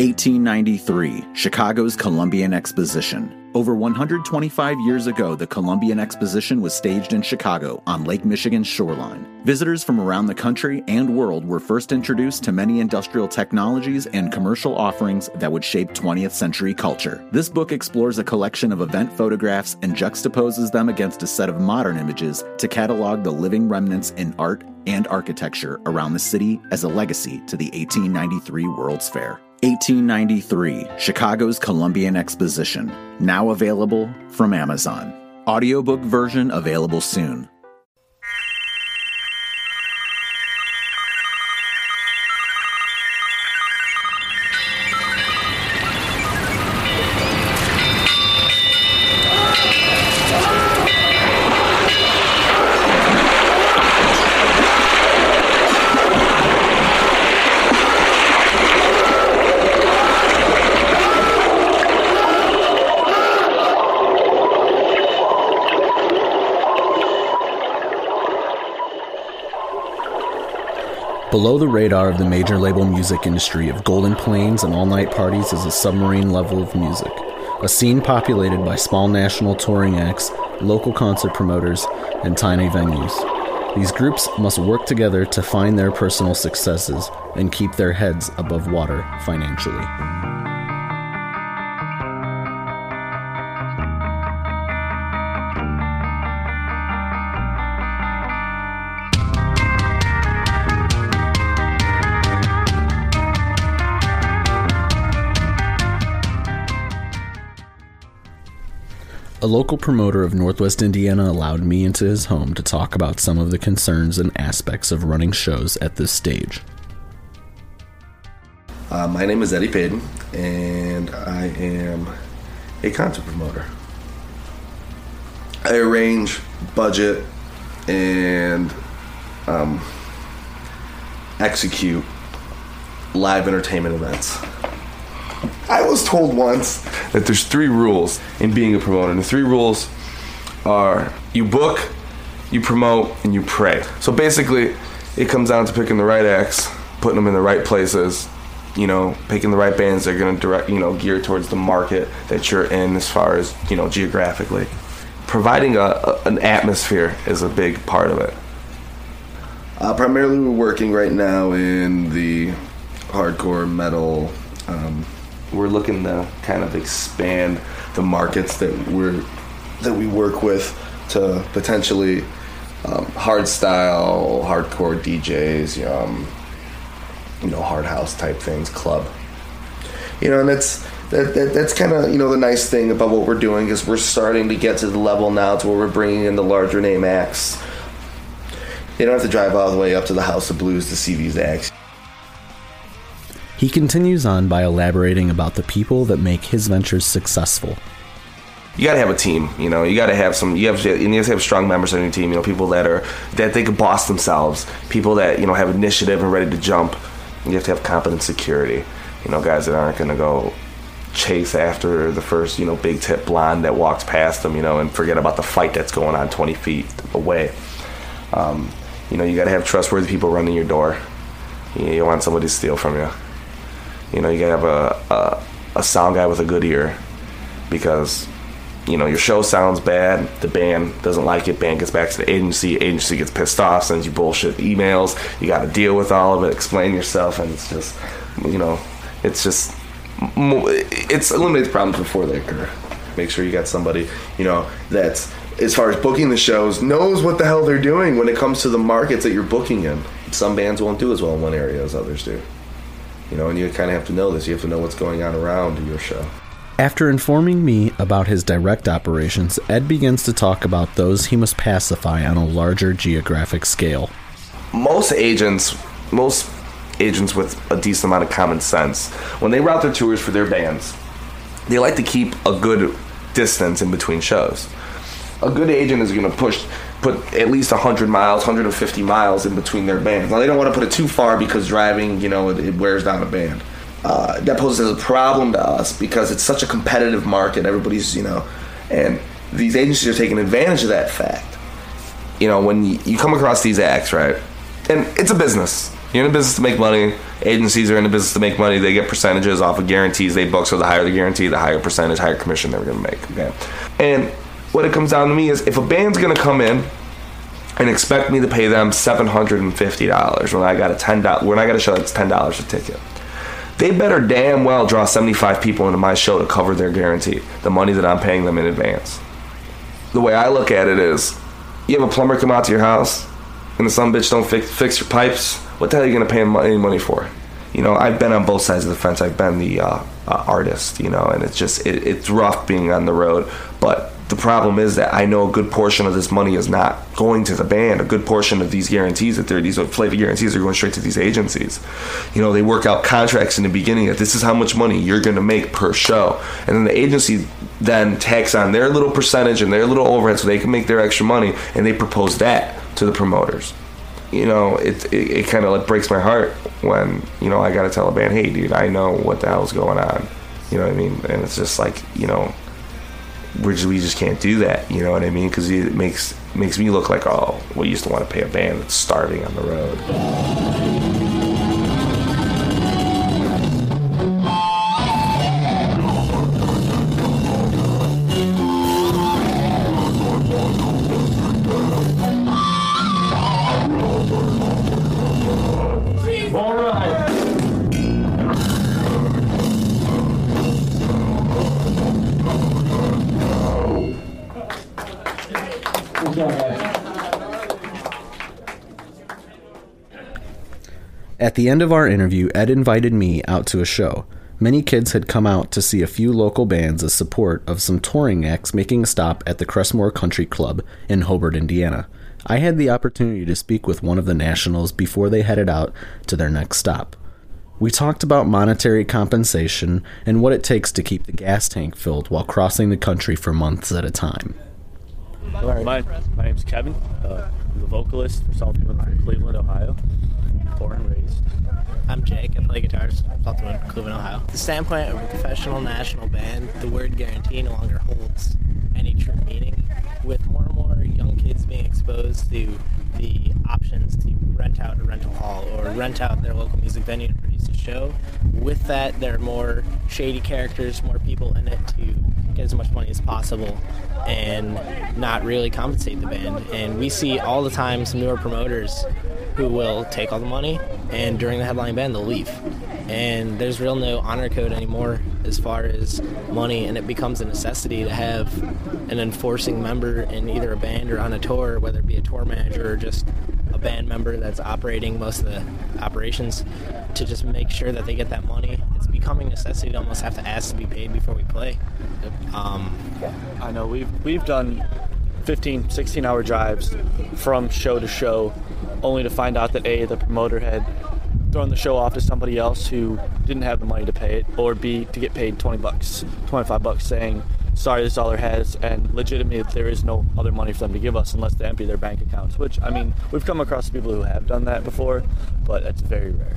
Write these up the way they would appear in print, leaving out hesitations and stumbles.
1893, Chicago's Columbian Exposition. Over 125 years ago, the Columbian Exposition was staged in Chicago on Lake Michigan's shoreline. Visitors from around the country and world were first introduced to many industrial technologies and commercial offerings that would shape 20th century culture. This book explores a collection of event photographs and juxtaposes them against a set of modern images to catalog the living remnants in art and architecture around the city as a legacy to the 1893 World's Fair. 1893, Chicago's Columbian Exposition, now available from Amazon. Audiobook version available soon. Below the radar of the major label music industry of golden plains and all-night parties is a submarine level of music, a scene populated by small national touring acts, local concert promoters, and tiny venues. These groups must work together to find their personal successes and keep their heads above water financially. A local promoter of Northwest Indiana allowed me into his home to talk about some of the concerns and aspects of running shows at this stage. My name is Eddie Padin, and I am a concert promoter. I arrange, budget, and execute live entertainment events. I was told once that there's three rules in being a promoter. And the three rules are you book, you promote, and you pray. So basically, it comes down to picking the right acts, putting them in the right places, you know, picking the right bands that are going to direct, you know, gear towards the market that you're in as far as, you know, geographically. Providing an atmosphere is a big part of it. Primarily, we're working right now in the hardcore metal. We're looking to kind of expand the markets that we work with to potentially hardstyle, hardcore DJs, you know, hard house type things, club. You know, and that's kind of, you know, the nice thing about what we're doing is we're starting to get to the level now to where we're bringing in the larger name acts. You don't have to drive all the way up to the House of Blues to see these acts. He continues on by elaborating about the people that make his ventures successful. You got to have a team, you know. You got to have you have to have strong members on your team, you know, people that they can boss themselves, people that, you know, have initiative and ready to jump. You have to have competent security, you know, guys that aren't going to go chase after the first, you know, big tip blonde that walks past them, you know, and forget about the fight that's going on 20 feet away. You know, you got to have trustworthy people running your door. You don't want somebody to steal from you. You know, you gotta have a sound guy with a good ear, because, you know, your show sounds bad, the band doesn't like it, band gets back to the agency gets pissed off, sends you bullshit emails, you gotta deal with all of it, explain yourself, and it's just, you know, it's eliminates problems before they occur. Make sure you got somebody, you know, that's, as far as booking the shows, knows what the hell they're doing when it comes to the markets that you're booking in. Some bands won't do as well in one area as others do. You know, and you kind of have to know this. You have to know what's going on around your show. After informing me about his direct operations, Ed begins to talk about those he must pacify on a larger geographic scale. Most agents with a decent amount of common sense, when they route their tours for their bands, they like to keep a good distance in between shows. A good agent is going to put at least 100 miles, 150 miles in between their bands. Now, they don't want to put it too far because driving, you know, it wears down a band. That poses a problem to us because it's such a competitive market. Everybody's, you know, and these agencies are taking advantage of that fact. You know, when you come across these acts, right, and it's a business. You're in a business to make money. Agencies are in a business to make money. They get percentages off of guarantees they book, so the higher the guarantee, the higher percentage, higher commission they're going to make. Okay? And what it comes down to me is if a band's going to come in and expect me to pay them $750 when I got a show that's $10 a ticket, they better damn well draw 75 people into my show to cover their guarantee, the money that I'm paying them in advance. The way I look at it is, you have a plumber come out to your house and the son bitch don't fix your pipes, what the hell are you going to pay him any money for? You know, I've been on both sides of the fence. I've been the artist, you know, and it's just, it's rough being on the road. But the problem is that I know a good portion of this money is not going to the band. A good portion of these guarantees, these flavor guarantees, are going straight to these agencies. You know, they work out contracts in the beginning that this is how much money you're going to make per show. And then the agency then tacks on their little percentage and their little overhead so they can make their extra money, and they propose that to the promoters. You know, it kind of like breaks my heart when, you know, I got to tell a band, hey, dude, I know what the hell's going on. You know what I mean? And it's just like, you know, we just can't do that, you know what I mean? Because it makes me look like, oh, we used to want to pay a band that's starving on the road. At the end of our interview, Ed invited me out to a show. Many kids had come out to see a few local bands as support of some touring acts making a stop at the Cressmore Country Club in Hobart, Indiana. I had the opportunity to speak with one of the nationals before they headed out to their next stop. We talked about monetary compensation and what it takes to keep the gas tank filled while crossing the country for months at a time. My name's Kevin. I'm the vocalist for Salt the Wound from Cleveland, Ohio. Born and raised. I'm Jake. I play guitars. I'm Salt the Wound from Cleveland, Ohio. The standpoint of a professional national band, the word guarantee no longer holds any true meaning. With more and more young kids being exposed to the options to rent out a rental hall or rent out their local music venue to produce a show, with that there are more shady characters, more people in it to get as much money as possible and not really compensate the band. And we see all the time some newer promoters who will take all the money and during the headline band they'll leave. And there's real no honor code anymore as far as money, and it becomes a necessity to have an enforcing member in either a band or on a tour, whether it be a tour manager or just a band member that's operating most of the operations, to just make sure that they get that money. It's becoming a necessity to almost have to ask to be paid before we play. I know we've done 15, 16-hour drives from show to show only to find out that A, the promoter had throwing the show off to somebody else who didn't have the money to pay it, or B, to get paid $20, $25, saying, sorry, this is all there has, and legitimately there is no other money for them to give us unless they empty their bank accounts, which, I mean, we've come across people who have done that before, but that's very rare.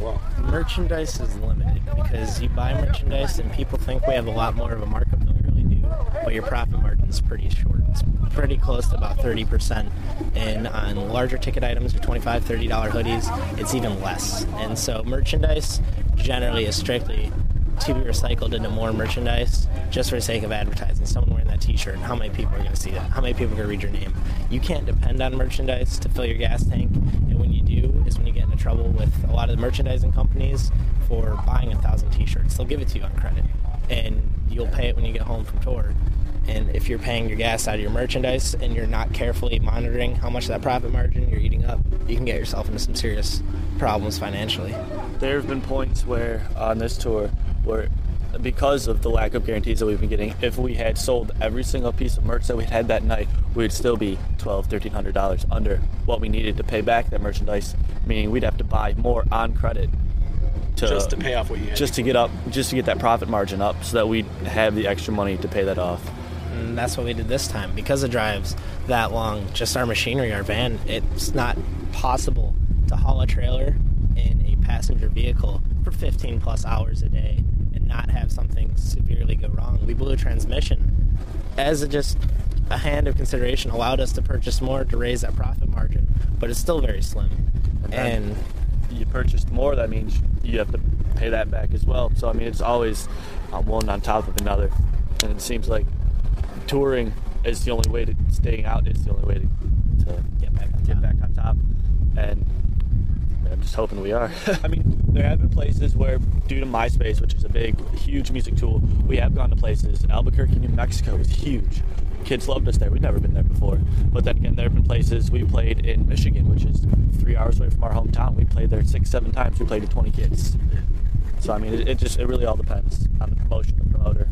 Well, merchandise is limited because you buy merchandise and people think we have a lot more of a markup than we really do, but your profit margin is pretty short. It's pretty close to about 30%, and on larger ticket items, your $25, $30 hoodies, it's even less. And so merchandise generally is strictly to be recycled into more merchandise just for the sake of advertising. Someone wearing that t-shirt, how many people are going to see that? How many people are going to read your name? You can't depend on merchandise to fill your gas tank, and when you do is when you get into trouble with a lot of the merchandising companies for buying 1,000 t-shirts. They'll give it to you on credit, and you'll pay it when you get home from tour. And if you're paying your gas out of your merchandise and you're not carefully monitoring how much of that profit margin you're eating up, you can get yourself into some serious problems financially. There have been points where, on this tour, where because of the lack of guarantees that we've been getting, if we had sold every single piece of merch that we had that night, we'd still be $1,200, $1,300 under what we needed to pay back that merchandise, meaning we'd have to buy more on credit. Just to pay off what you had. Just to get that profit margin up so that we'd have the extra money to pay that off. And that's what we did this time. Because the drive's that long, just our machinery, our van, it's not possible to haul a trailer in a passenger vehicle for 15 plus hours a day and not have something severely go wrong. We blew a transmission. As just a hand of consideration allowed us to purchase more to raise that profit margin, but it's still very slim. And you purchased more, that means you have to pay that back as well. So, I mean, it's always one on top of another. And it seems like touring is the only way to, staying out is the only way to get back on top. And I'm just hoping we are. I mean, there have been places where, due to MySpace, which is a big, huge music tool, we have gone to places. Albuquerque, New Mexico was huge. Kids loved us there. We'd never been there before. But then again, there have been places we played in Michigan, which is 3 hours away from our hometown. We played there 6-7 times. We played to 20 kids. So, I mean, it really all depends on the promotion, the promoter.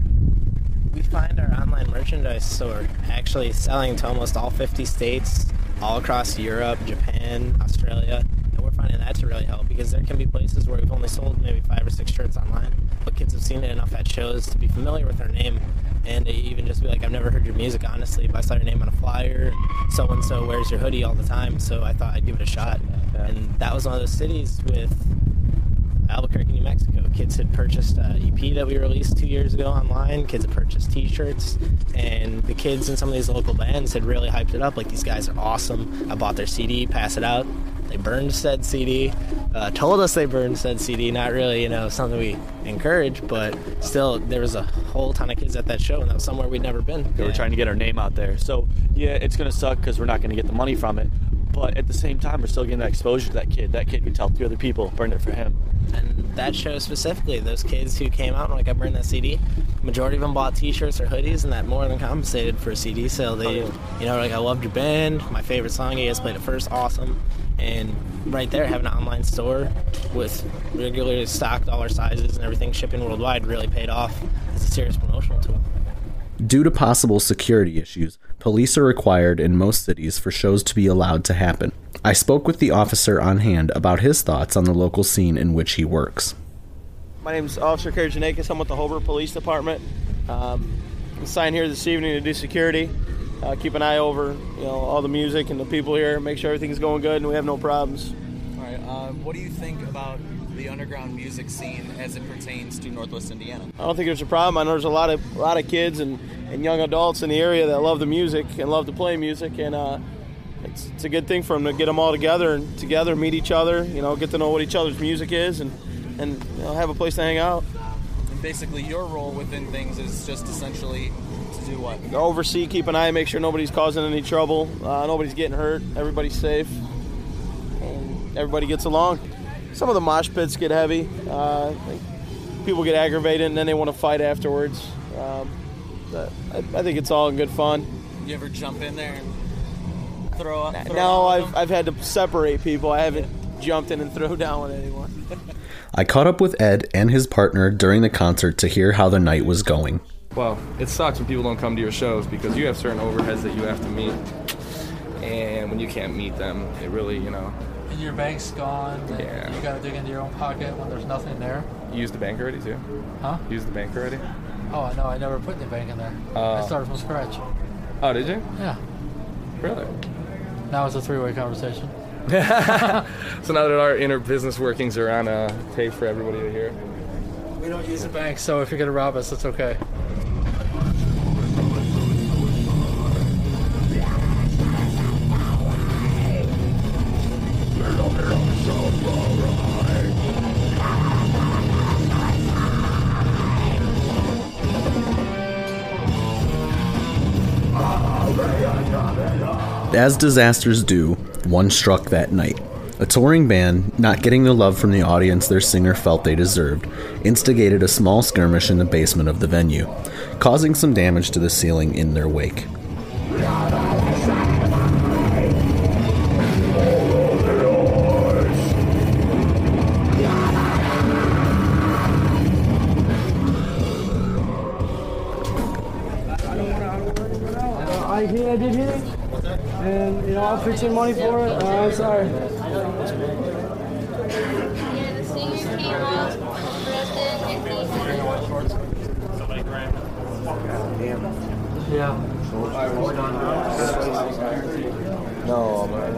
We find our online merchandise store actually selling to almost all 50 states, all across Europe, Japan, Australia. Finding that to really help, because there can be places where we've only sold maybe 5 or 6 shirts online, but kids have seen it enough at shows to be familiar with our name, and to even just be like, I've never heard your music, honestly, but I saw your name on a flyer, and so-and-so wears your hoodie all the time, so I thought I'd give it a shot. And that was one of those cities with Albuquerque, New Mexico. Kids had purchased an EP that we released 2 years ago online. Kids had purchased t-shirts, and the kids in some of these local bands had really hyped it up, like, these guys are awesome. I bought their CD, pass it out. They burned said CD, told us they burned said CD, not really, you know, something we encourage, but still there was a whole ton of kids at that show, and that was somewhere we'd never been. They were trying to get our name out there. So, yeah, it's going to suck because we're not going to get the money from it, but at the same time, we're still getting that exposure to that kid. That kid can tell 3 other people, burned it for him. And that show specifically, those kids who came out and like, I burned that CD, majority of them bought t-shirts or hoodies, and that more than compensated for a CD. So they, you know, like, I loved your band, my favorite song, you guys played it first, awesome. And right there, having an online store with regularly stocked all our sizes and everything, shipping worldwide, really paid off as a serious promotional tool. Due to possible security issues, police are required in most cities for shows to be allowed to happen. I spoke with the officer on hand about his thoughts on the local scene in which he works. My name is Officer Kerry Janakis. I'm with the Hobart Police Department. I'm assigned here this evening to do security. Keep an eye over, you know, all the music and the people here. Make sure everything's going good and we have no problems. All right. What do you think about the underground music scene as it pertains to Northwest Indiana? I don't think there's a problem. I know there's a lot of kids and young adults in the area that love the music and love to play music, and it's a good thing for them to get them all together and meet each other. You know, get to know what each other's music is, and you know, have a place to hang out. And basically, your role within things is just essentially. Do what? Oversee, keep an eye, make sure nobody's causing any trouble, nobody's getting hurt, everybody's safe, and everybody gets along. Some of the mosh pits get heavy. People get aggravated and then they want to fight afterwards. I think it's all in good fun. You ever jump in there and throw up? No, I've had to separate people. I haven't jumped in and thrown down with anyone. I caught up with Ed and his partner during the concert to hear how the night was going. Well, it sucks when people don't come to your shows because you have certain overheads that you have to meet, and when you can't meet them, it really, you know. And your bank's gone. Yeah. You gotta dig into your own pocket when there's nothing there. You used the bank already too? Huh? You used the bank already? Oh no, I never put the bank in there. I started from scratch. Oh, did you? Yeah. Really? Now it's a three-way conversation. So now that our inner business workings are on tape for everybody to hear. We don't use the bank, so if you're gonna rob us, it's okay. As disasters do, one struck that night. A touring band, not getting the love from the audience their singer felt they deserved, instigated a small skirmish in the basement of the venue, causing some damage to the ceiling in their wake. I did hear it, and you know, I'll pitch in money for it. I'm sorry. Yeah, the singer came out, and yeah. No, man.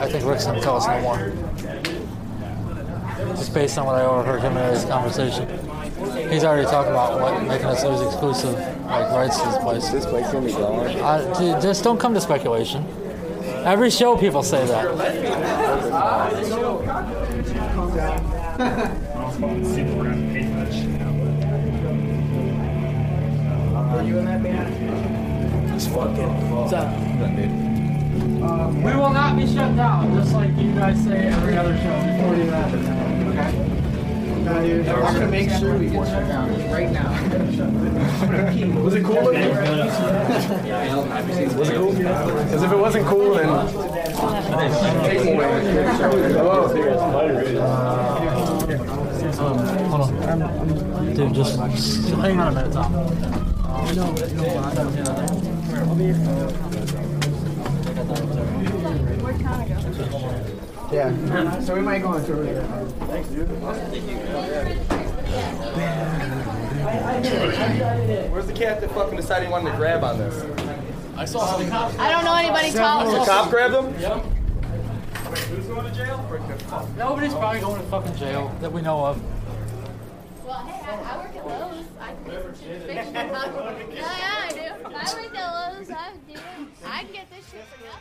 I think Rick's gonna tell us no more. Just based on what I overheard him in his conversation. He's already talking about what making us lose exclusive rights to this place. This place can be gone. Just don't come to speculation. Every show people say that. Are you in that band? It's fucking. What's up? We will not be shut down, just like you guys say every other show before you have it. Okay? I'm going to make sure we get shut down right now. Was it cool? Was it cool? Because if it wasn't cool, then... Hold on. Dude, just hang on a minute, Tom. Yeah, so we might go on through here. Thanks, dude. Where's the cat that fucking decided he wanted to grab on this? I saw some cops. I don't know anybody tall. The cop grabbed him? Yep. Who's going to jail? Nobody's probably going to fucking jail that we know of. Well, hey, I work at Lowe's. I can get some shit fixed. Yeah, I do. I work at Lowe's. I can get this shit for nothing.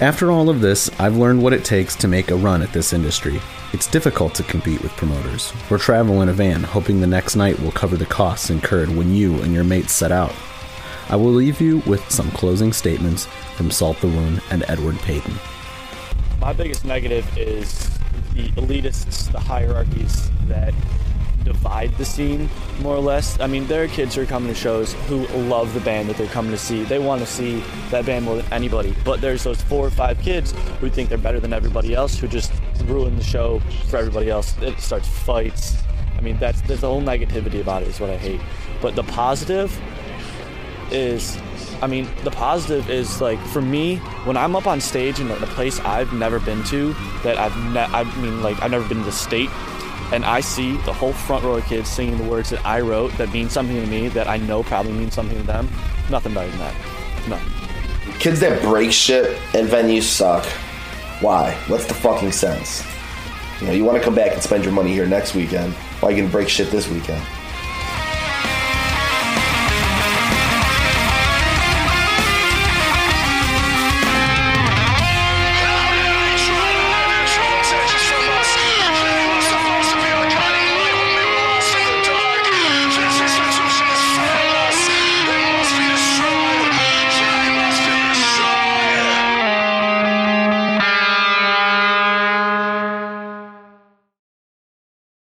After all of this, I've learned what it takes to make a run at this industry. It's difficult to compete with promoters, or travel in a van hoping the next night will cover the costs incurred when you and your mates set out. I will leave you with some closing statements from Salt the Wound and Edward Payton. My biggest negative is the elitists, the hierarchies that divide the scene, more or less. I mean, there are kids who are coming to shows who love the band that they're coming to see. They want to see that band more than anybody. But there's those 4 or 5 kids who think they're better than everybody else, who just ruin the show for everybody else. It starts fights. I mean, there's the whole negativity about it is what I hate. But the positive is... I mean, the positive is, like, for me, when I'm up on stage in a place I've never been to, that I've never been to the state, and I see the whole front row of kids singing the words that I wrote that mean something to me that I know probably means something to them. Nothing better than that. Nothing. Kids that break shit and venues suck. Why? What's the fucking sense? You know, you want to come back and spend your money here next weekend. Why you gonna break shit this weekend?